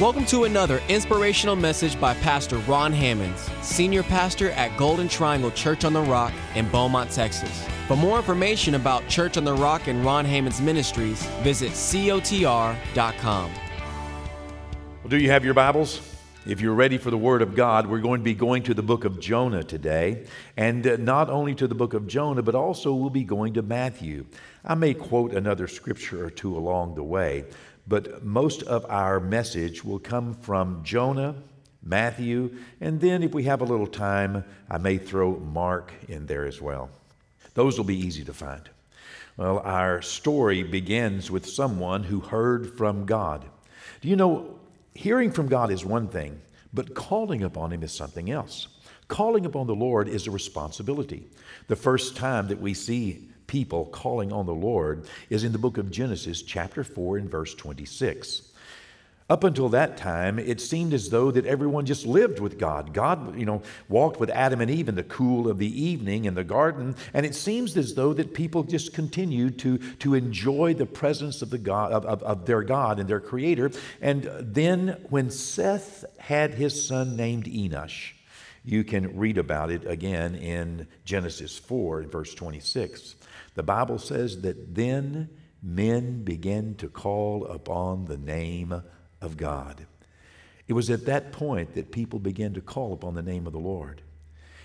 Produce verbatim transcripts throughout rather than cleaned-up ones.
Welcome to another inspirational message by Pastor Ron Hammonds, Senior Pastor at Golden Triangle Church on the Rock in Beaumont, Texas. For more information about Church on the Rock and Ron Hammonds Ministries, visit C O T R dot com. Well, do you have your Bibles? If you're ready for the Word of God, we're going to be going to the book of Jonah today. And not only to the book of Jonah, but also we'll be going to Matthew. I may quote another scripture or two along the way, but most of our message will come from Jonah, Matthew, and then if we have a little time, I may throw Mark in there as well. Those will be easy to find. Well, our story begins with someone who heard from God. Do you know, hearing from God is one thing, but calling upon Him is something else. Calling upon the Lord is a responsibility. The first time that we see people calling on the Lord is in the book of Genesis, chapter four, and verse twenty-six. Up until that time, it seemed as though that everyone just lived with God. God, you know, walked with Adam and Eve in the cool of the evening in the garden, and it seems as though that people just continued to, to enjoy the presence of the God of, of, of their God and their Creator. And then when Seth had his son named Enosh, you can read about it again in Genesis four, verse twenty-six. The Bible says that then men began to call upon the name of God. It was at that point that people began to call upon the name of the Lord.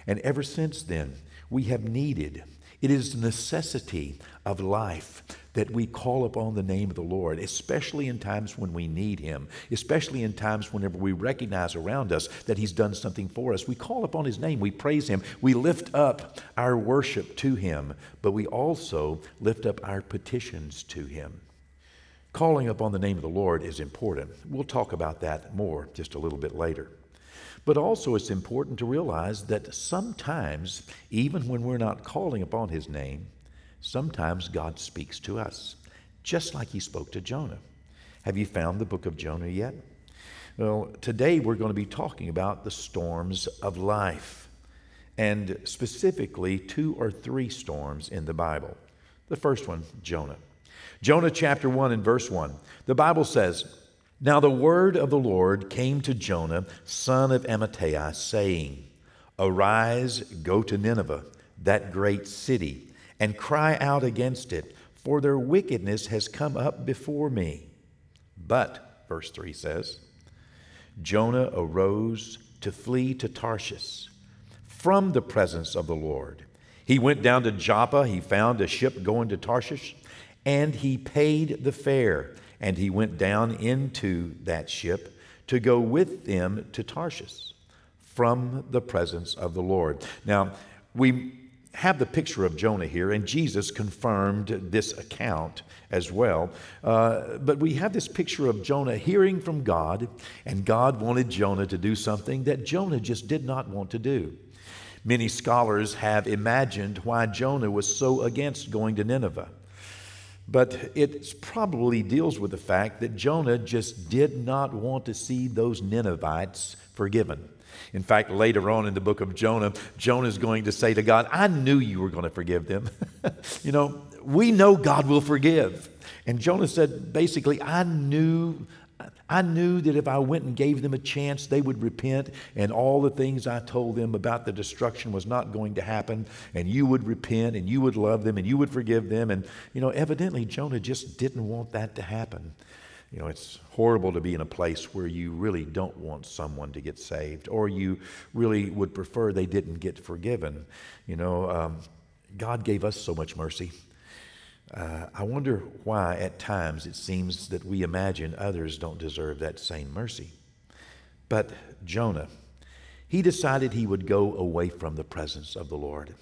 And ever since then, we have needed, it is the necessity of life that we call upon the name of the Lord, especially in times when we need Him, especially in times whenever we recognize around us that He's done something for us. We call upon His name. We praise Him. We lift up our worship to Him, but we also lift up our petitions to Him. Calling upon the name of the Lord is important. We'll talk about that more just a little bit later. But also it's important to realize that sometimes, even when we're not calling upon His name, sometimes God speaks to us, just like He spoke to Jonah. Have you found the book of Jonah yet? Well, today we're going to be talking about the storms of life, and specifically two or three storms in the Bible. The first one, Jonah. Jonah chapter one and verse one. The Bible says, "Now the word of the Lord came to Jonah, son of Amittai, saying, Arise, go to Nineveh, that great city, and cry out against it, for their wickedness has come up before me." But, verse three says, Jonah arose to flee to Tarshish from the presence of the Lord. He went down to Joppa. He found a ship going to Tarshish, and he paid the fare, and he went down into that ship to go with them to Tarshish from the presence of the Lord. Now, we have the picture of Jonah here, and Jesus confirmed this account as well. Uh, but we have this picture of Jonah hearing from God, and God wanted Jonah to do something that Jonah just did not want to do. Many scholars have imagined why Jonah was so against going to Nineveh. But it probably deals with the fact that Jonah just did not want to see those Ninevites forgiven. In fact, later on in the book of Jonah, Jonah is going to say to God, "I knew you were going to forgive them." You know, we know God will forgive. And Jonah said, basically, I knew, I knew that if I went and gave them a chance, they would repent, and all the things I told them about the destruction was not going to happen, and you would repent, and you would love them, and you would forgive them. And, you know, evidently, Jonah just didn't want that to happen. You know, it's horrible to be in a place where you really don't want someone to get saved, or you really would prefer they didn't get forgiven. You know, um, God gave us so much mercy. Uh, I wonder why at times it seems that we imagine others don't deserve that same mercy. But Jonah, he decided he would go away from the presence of the Lord.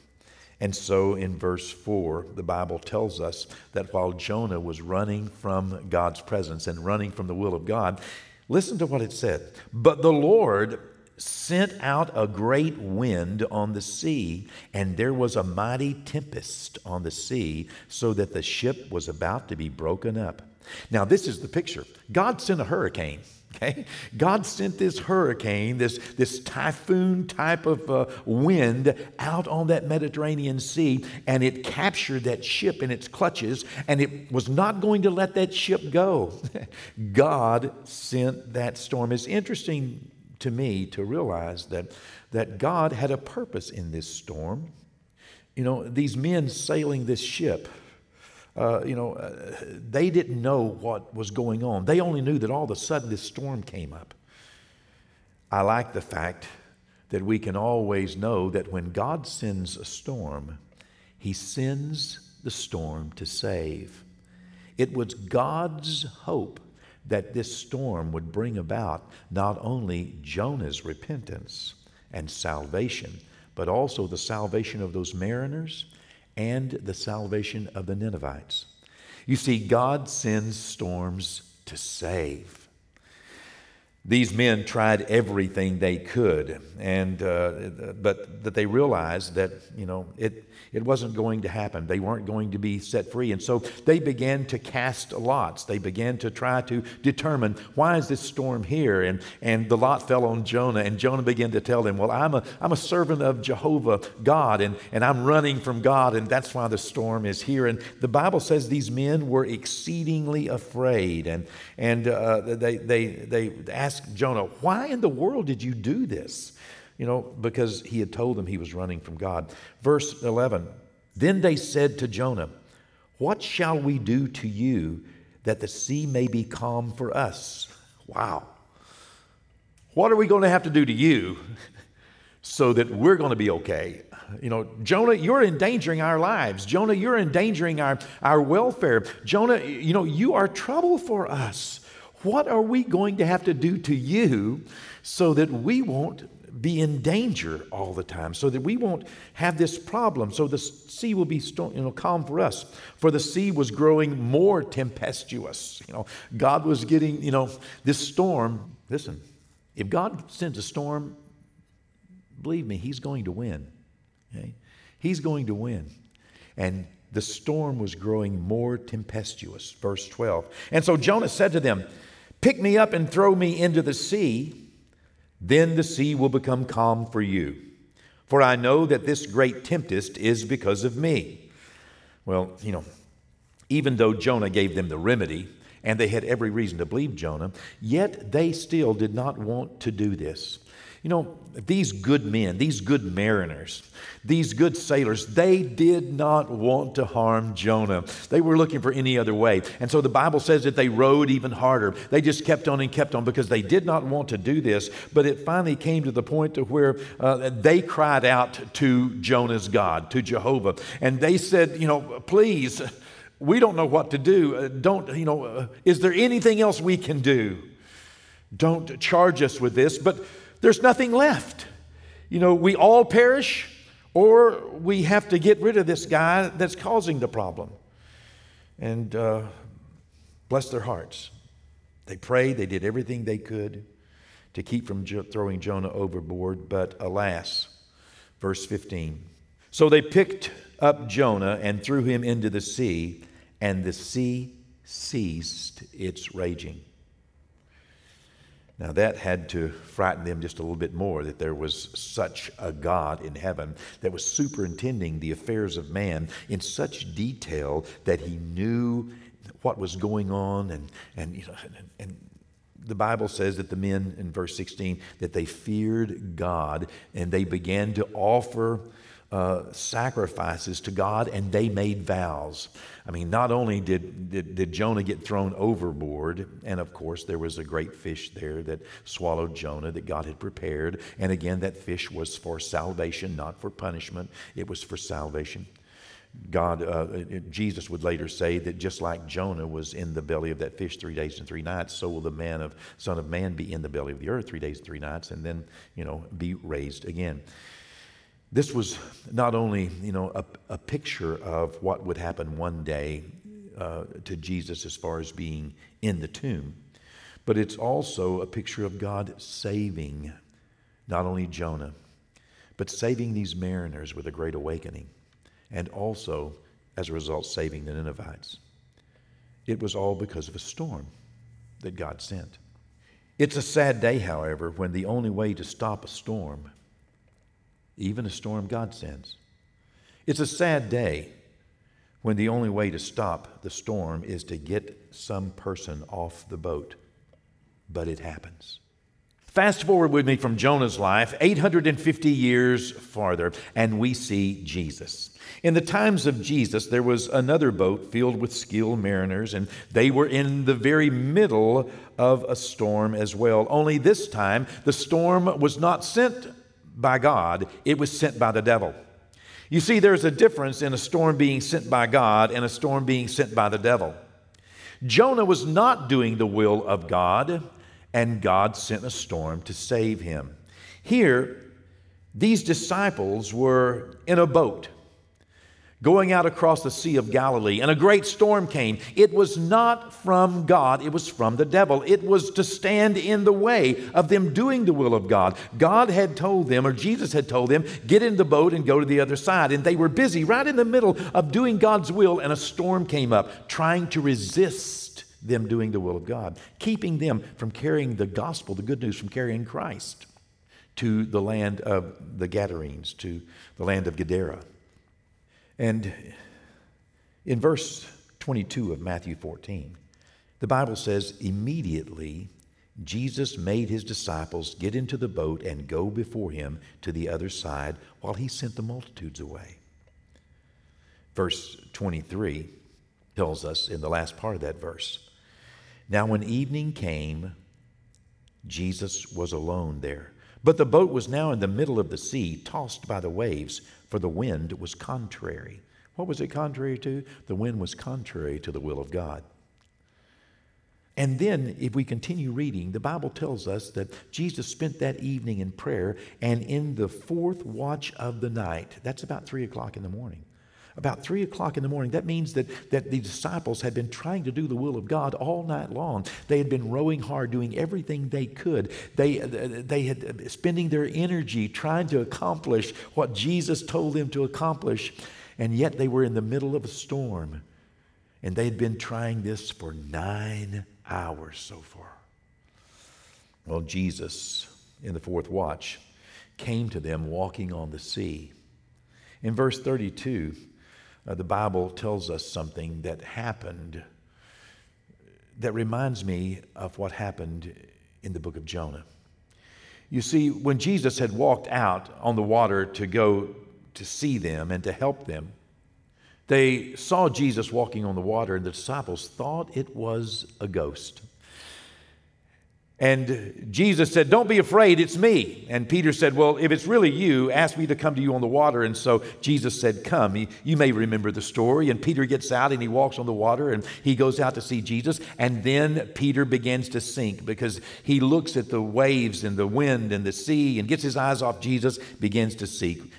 And so in verse four, the Bible tells us that while Jonah was running from God's presence and running from the will of God, listen to what it said. But the Lord sent out a great wind on the sea, and there was a mighty tempest on the sea, so that the ship was about to be broken up. Now, this is the picture. God sent a hurricane. Okay, God sent this hurricane, this, this typhoon type of uh, wind out on that Mediterranean Sea, and it captured that ship in its clutches, and it was not going to let that ship go. God sent that storm. It's interesting to me to realize that, that God had a purpose in this storm. You know, these men sailing this ship, Uh, you know, uh, they didn't know what was going on. They only knew that all of a sudden this storm came up. I like the fact that we can always know that when God sends a storm, He sends the storm to save. It was God's hope that this storm would bring about not only Jonah's repentance and salvation, but also the salvation of those mariners and the salvation of the Ninevites. You see, God sends storms to save. These men tried everything they could, and uh, but that they realized that, you know, it it wasn't going to happen. They weren't going to be set free, and so they began to cast lots. They began to try to determine, why is this storm here? And and the lot fell on Jonah, and Jonah began to tell them, well, I'm a I'm a servant of Jehovah God, and and I'm running from God, and that's why the storm is here. And the Bible says these men were exceedingly afraid, and and uh, they they they asked Jonah, why in the world did you do this? You know, because he had told them he was running from God. Verse eleven, then they said to Jonah, what shall we do to you that the sea may be calm for us? Wow. What are we going to have to do to you so that we're going to be okay? You know, Jonah, you're endangering our lives. Jonah, you're endangering our, our welfare. Jonah, you know, you are trouble for us. What are we going to have to do to you so that we won't be in danger all the time, so that we won't have this problem, so the sea will be storm, you know, calm for us? For the sea was growing more tempestuous. You know, God was getting, you know, this storm. Listen, if God sends a storm, believe me, He's going to win. Okay? He's going to win. And the storm was growing more tempestuous. Verse twelve. And so Jonah said to them, pick me up and throw me into the sea. Then the sea will become calm for you. For I know that this great tempest is because of me. Well, you know, even though Jonah gave them the remedy, and they had every reason to believe Jonah, yet they still did not want to do this. You know, these good men, these good mariners, these good sailors, they did not want to harm Jonah. They were looking for any other way. And so the Bible says that they rowed even harder. They just kept on and kept on because they did not want to do this. But it finally came to the point to where uh, they cried out to Jonah's God, to Jehovah. And they said, you know, please, we don't know what to do. Uh, don't, you know, uh, is there anything else we can do? Don't charge us with this. But there's nothing left. You know, we all perish, or we have to get rid of this guy that's causing the problem. And uh, bless their hearts. They prayed. They did everything they could to keep from jo- throwing Jonah overboard. But alas, verse fifteen. So they picked up Jonah and threw him into the sea, and the sea ceased its raging. Now, that had to frighten them just a little bit more, that there was such a God in heaven that was superintending the affairs of man in such detail that He knew what was going on. And and you know, and, and the Bible says that the men, in verse sixteen, that they feared God, and they began to offer Uh, sacrifices to God, and they made vows. I mean, not only did, did did Jonah get thrown overboard, and of course there was a great fish there that swallowed Jonah that God had prepared, and again that fish was for salvation, not for punishment. It was for salvation. God, uh, Jesus would later say that just like Jonah was in the belly of that fish three days and three nights, so will the man of Son of Man be in the belly of the earth three days and three nights, and then, you know, be raised again. This was not only, you know, a, a picture of what would happen one day uh, to Jesus as far as being in the tomb, but it's also a picture of God saving not only Jonah, but saving these mariners with a great awakening, and also, as a result, saving the Ninevites. It was all because of a storm that God sent. It's a sad day, however, when the only way to stop a storm, even a storm God sends, it's a sad day when the only way to stop the storm is to get some person off the boat. But it happens. Fast forward with me from Jonah's life, eight hundred fifty years farther, and we see Jesus. In the times of Jesus, there was another boat filled with skilled mariners, and they were in the very middle of a storm as well. Only this time, the storm was not sent by God, it was sent by the devil. You see, there's a difference in a storm being sent by God and a storm being sent by the devil. Jonah was not doing the will of God, and God sent a storm to save him. Here, these disciples were in a boat going out across the Sea of Galilee, and a great storm came. It was not from God, it was from the devil. It was to stand in the way of them doing the will of God. God had told them, or Jesus had told them, get in the boat and go to the other side. And they were busy right in the middle of doing God's will, and a storm came up, trying to resist them doing the will of God, keeping them from carrying the gospel, the good news, from carrying Christ to the land of the Gadarenes, to the land of Gadara. And in verse twenty-two of Matthew fourteen, the Bible says, immediately Jesus made his disciples get into the boat and go before him to the other side while he sent the multitudes away. Verse twenty-three tells us in the last part of that verse, now when evening came, Jesus was alone there. But the boat was now in the middle of the sea, tossed by the waves, for the wind was contrary. What was it contrary to? The wind was contrary to the will of God. And then, if we continue reading, the Bible tells us that Jesus spent that evening in prayer, and in the fourth watch of the night, that's about three o'clock in the morning. About three o'clock in the morning. That means that, that the disciples had been trying to do the will of God all night long. They had been rowing hard, doing everything they could. They they had spending their energy trying to accomplish what Jesus told them to accomplish, and yet they were in the middle of a storm, and they had been trying this for nine hours so far. Well, Jesus, in the fourth watch, came to them walking on the sea. In verse thirty-two, Uh, the Bible tells us something that happened that reminds me of what happened in the book of Jonah. You see, when Jesus had walked out on the water to go to see them and to help them, they saw Jesus walking on the water, and the disciples thought it was a ghost. And Jesus said, don't be afraid, it's me. And Peter said, well, if it's really you, ask me to come to you on the water. And so Jesus said, come. You may remember the story. And Peter gets out and he walks on the water and he goes out to see Jesus. And then Peter begins to sink because he looks at the waves and the wind and the sea and gets his eyes off Jesus, begins to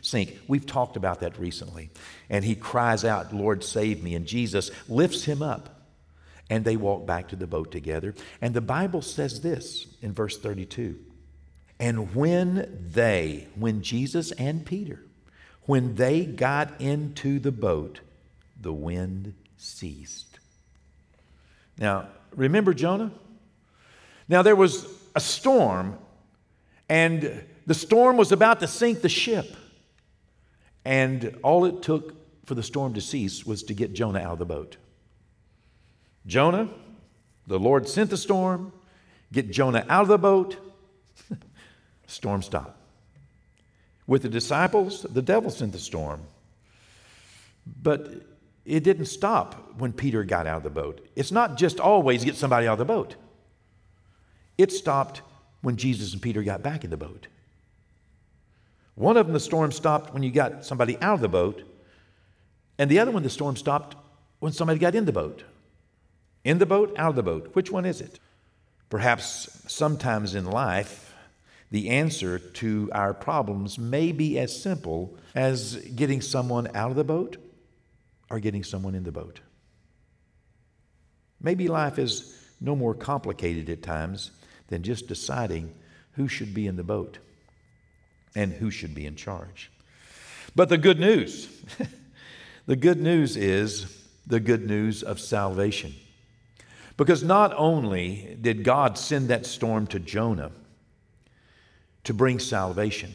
sink. We've talked about that recently. And he cries out, Lord, save me. And Jesus lifts him up. And they walk back to the boat together. And the Bible says this in verse thirty-two. And when they, when Jesus and Peter, when they got into the boat, the wind ceased. Now, remember Jonah? Now, there was a storm, and the storm was about to sink the ship. And all it took for the storm to cease was to get Jonah out of the boat. Jonah, the Lord sent the storm, get Jonah out of the boat, storm stopped. With the disciples, the devil sent the storm. But it didn't stop when Peter got out of the boat. It's not just always get somebody out of the boat. It stopped when Jesus and Peter got back in the boat. One of them, the storm stopped when you got somebody out of the boat, and the other one, the storm stopped when somebody got in the boat. In the boat, out of the boat. Which one is it? Perhaps sometimes in life, the answer to our problems may be as simple as getting someone out of the boat or getting someone in the boat. Maybe life is no more complicated at times than just deciding who should be in the boat and who should be in charge. But the good news, the good news is the good news of salvation. Because not only did God send that storm to Jonah to bring salvation,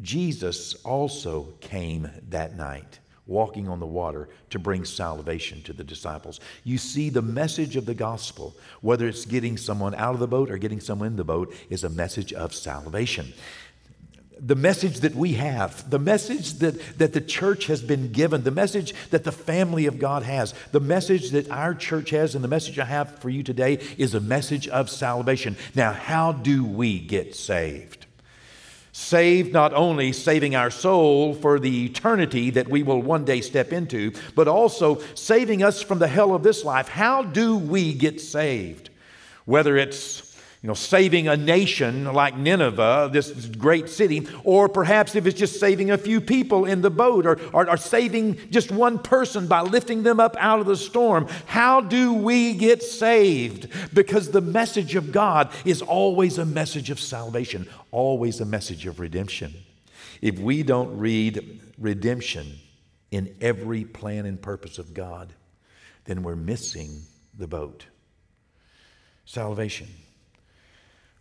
Jesus also came that night, walking on the water, to bring salvation to the disciples. You see, the message of the gospel, whether it's getting someone out of the boat or getting someone in the boat, is a message of salvation. The message that we have, the message that, that the church has been given, the message that the family of God has, the message that our church has, and the message I have for you today is a message of salvation. Now, how do we get saved? Saved, not only saving our soul for the eternity that we will one day step into, but also saving us from the hell of this life. How do we get saved? Whether it's You know, saving a nation like Nineveh, this great city, or perhaps if it's just saving a few people in the boat, or, or, or saving just one person by lifting them up out of the storm. How do we get saved? Because the message of God is always a message of salvation, always a message of redemption. If we don't read redemption in every plan and purpose of God, then we're missing the boat. Salvation.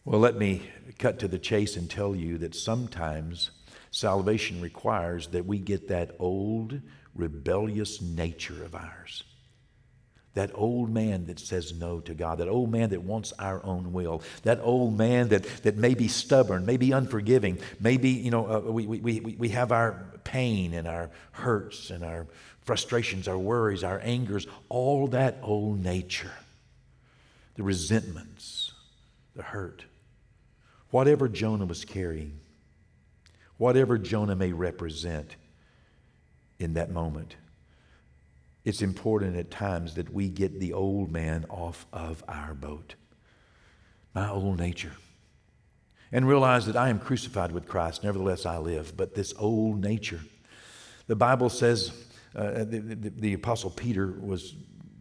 Well, let me cut to the chase and tell you that sometimes salvation requires that we get that old, rebellious nature of ours. That old man that says no to God, that old man that wants our own will, that old man that, that may be stubborn, may be unforgiving, maybe, you know, uh, we, we, we, we have our pain and our hurts and our frustrations, our worries, our angers, all that old nature, the resentments, the hurt. Whatever Jonah was carrying, whatever Jonah may represent in that moment, it's important at times that we get the old man off of our boat, my old nature, and realize that I am crucified with Christ, nevertheless I live. But this old nature, the Bible says, uh, the, the, the Apostle Peter was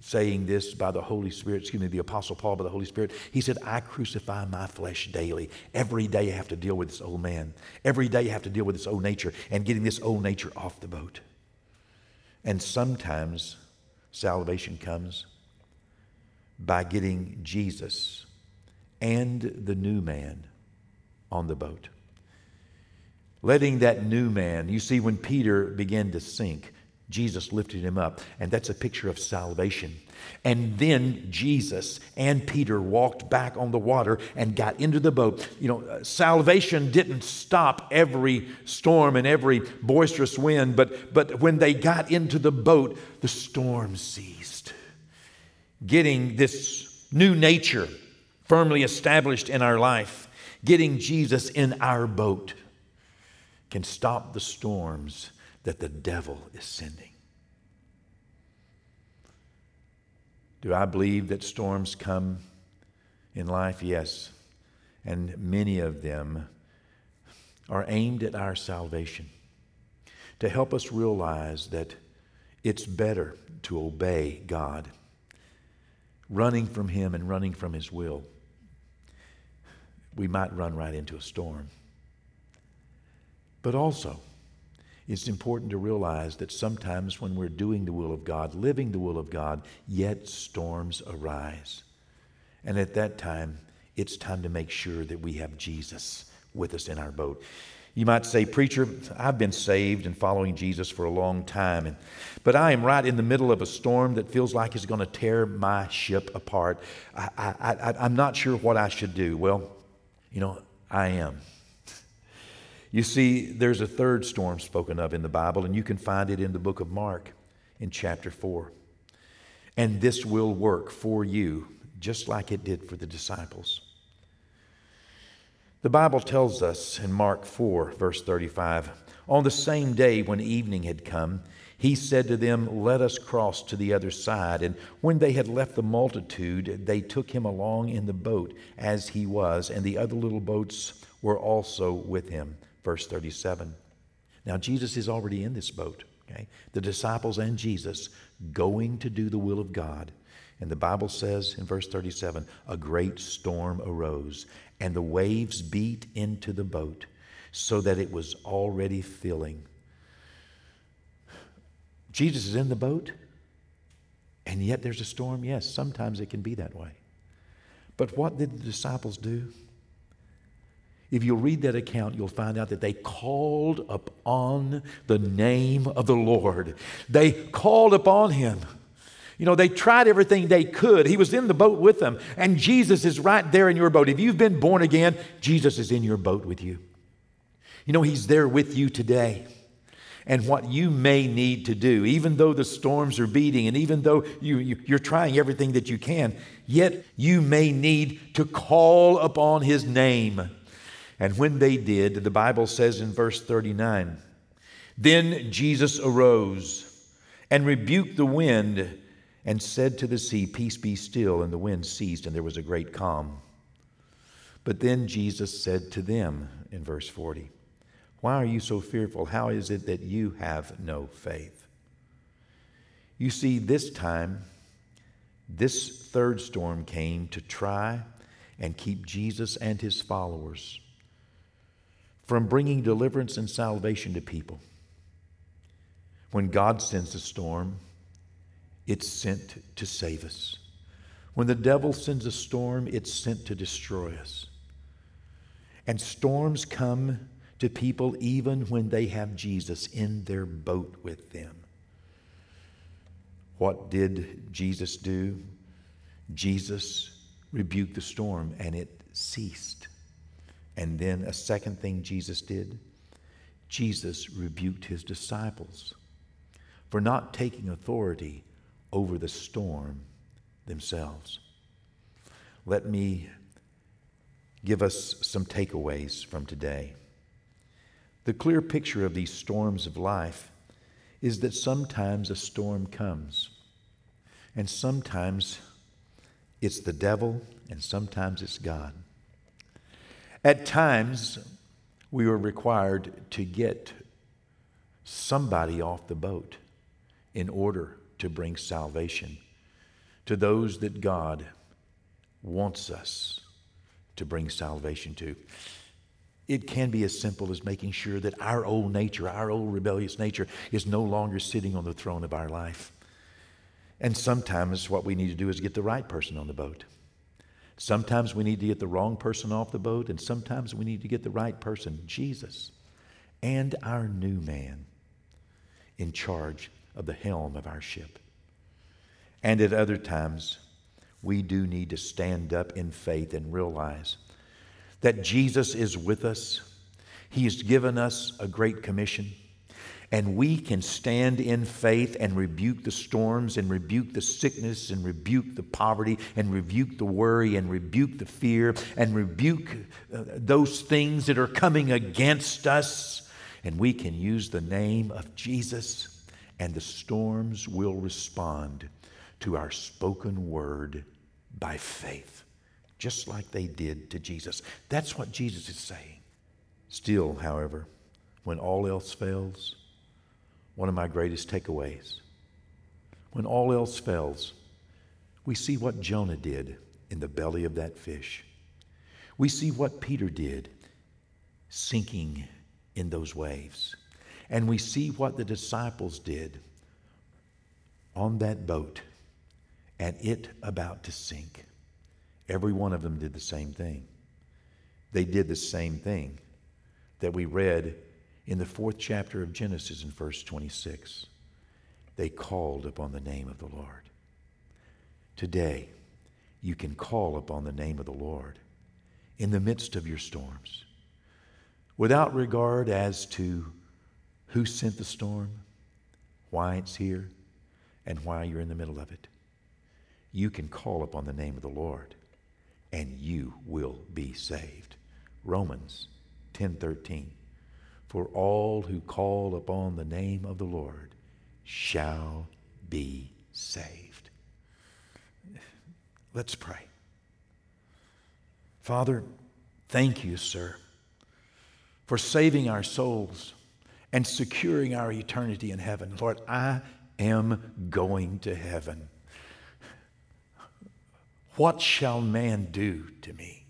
saying this by the Holy Spirit, excuse me, the Apostle Paul by the Holy Spirit. He said, I crucify my flesh daily. Every day you have to deal with this old man. Every day you have to deal with this old nature and getting this old nature off the boat. And sometimes salvation comes by getting Jesus and the new man on the boat. Letting that new man, you see, when Peter began to sink, Jesus lifted him up, and that's a picture of salvation. And then Jesus and Peter walked back on the water and got into the boat. You know, salvation didn't stop every storm and every boisterous wind, but, but when they got into the boat, the storm ceased. Getting this new nature firmly established in our life, getting Jesus in our boat can stop the storms that the devil is sending. Do I believe that storms come in life? Yes. And many of them are aimed at our salvation, to help us realize that it's better to obey God, running from Him and running from His will. We might run right into a storm. But also, it's important to realize that sometimes when we're doing the will of God, living the will of God, yet storms arise. And at that time, it's time to make sure that we have Jesus with us in our boat. You might say, preacher, I've been saved and following Jesus for a long time, and, but I am right in the middle of a storm that feels like it's going to tear my ship apart. I, I, I, I'm not sure what I should do. Well, you know, I am. You see, there's a third storm spoken of in the Bible, and you can find it in the book of Mark in chapter four. And this will work for you, just like it did for the disciples. The Bible tells us in Mark four, verse thirty-five, on the same day when evening had come, He said to them, let us cross to the other side. And when they had left the multitude, they took Him along in the boat as He was, and the other little boats were also with Him. Verse thirty-seven. Now, Jesus is already in this boat, okay? The disciples and Jesus going to do the will of God. And the Bible says in verse thirty-seven, a great storm arose, and the waves beat into the boat so that it was already filling. Jesus is in the boat, and yet there's a storm? Yes, sometimes it can be that way. But what did the disciples do? If you'll read that account, you'll find out that they called upon the name of the Lord. They called upon him. You know, they tried everything they could. He was in the boat with them, and Jesus is right there in your boat. If you've been born again, Jesus is in your boat with you. You know, he's there with you today. And what you may need to do, even though the storms are beating and even though you, you, you're trying everything that you can, yet you may need to call upon his name. And when they did, the Bible says in verse thirty-nine, then Jesus arose and rebuked the wind and said to the sea, peace be still. And the wind ceased, and there was a great calm. But then Jesus said to them in verse forty, why are you so fearful? How is it that you have no faith? You see, this time, this third storm came to try and keep Jesus and his followers from bringing deliverance and salvation to people. When God sends a storm, it's sent to save us. When the devil sends a storm, it's sent to destroy us. And storms come to people even when they have Jesus in their boat with them. What did Jesus do? Jesus rebuked the storm, and it ceased. And then a second thing Jesus did, Jesus rebuked his disciples for not taking authority over the storm themselves. Let me give us some takeaways from today. The clear picture of these storms of life is that sometimes a storm comes, and sometimes it's the devil, and sometimes it's God. At times, we are required to get somebody off the boat in order to bring salvation to those that God wants us to bring salvation to. It can be as simple as making sure that our old nature, our old rebellious nature, is no longer sitting on the throne of our life. And sometimes what we need to do is get the right person on the boat. Sometimes we need to get the wrong person off the boat, and sometimes we need to get the right person, Jesus, and our new man in charge of the helm of our ship. And at other times, we do need to stand up in faith and realize that Jesus is with us. He has given us a great commission, and we can stand in faith and rebuke the storms and rebuke the sickness and rebuke the poverty and rebuke the worry and rebuke the fear and rebuke uh, those things that are coming against us. And we can use the name of Jesus, and the storms will respond to our spoken word by faith, just like they did to Jesus. That's what Jesus is saying. Still, however, when all else fails, one of my greatest takeaways, when all else fails, we see what Jonah did in the belly of that fish. We see what Peter did sinking in those waves. And we see what the disciples did on that boat, and it about to sink. Every one of them did the same thing. They did the same thing that we read in the fourth chapter of Genesis in verse twenty-six. They called upon the name of the Lord. Today, you can call upon the name of the Lord in the midst of your storms, without regard as to who sent the storm, why it's here, and why you're in the middle of it. You can call upon the name of the Lord, and you will be saved. Romans ten thirteen. For all who call upon the name of the Lord shall be saved. Let's pray. Father, thank you, sir, for saving our souls and securing our eternity in heaven. Lord, I am going to heaven. What shall man do to me?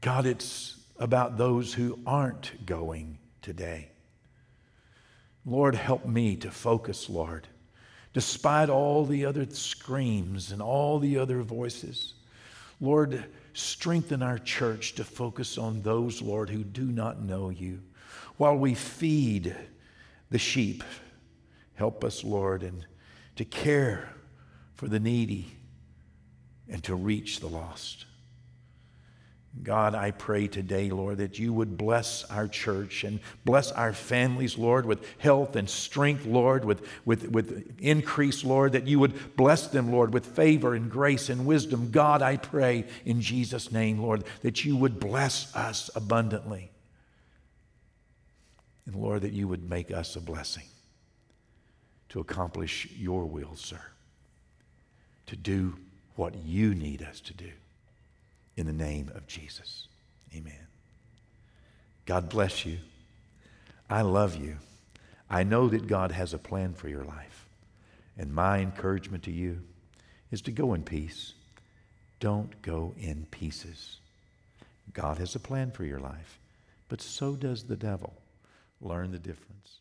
God, it's about those who aren't going today. Lord, help me to focus, Lord, despite all the other screams and all the other voices. Lord, strengthen our church to focus on those, Lord, who do not know you. While we feed the sheep, help us, Lord, and to care for the needy and to reach the lost. God, I pray today, Lord, that you would bless our church and bless our families, Lord, with health and strength, Lord, with, with, with increase, Lord, that you would bless them, Lord, with favor and grace and wisdom. God, I pray in Jesus' name, Lord, that you would bless us abundantly. And Lord, that you would make us a blessing to accomplish your will, sir, to do what you need us to do. In the name of Jesus, amen. God bless you. I love you. I know that God has a plan for your life. And my encouragement to you is to go in peace. Don't go in pieces. God has a plan for your life, but so does the devil. Learn the difference.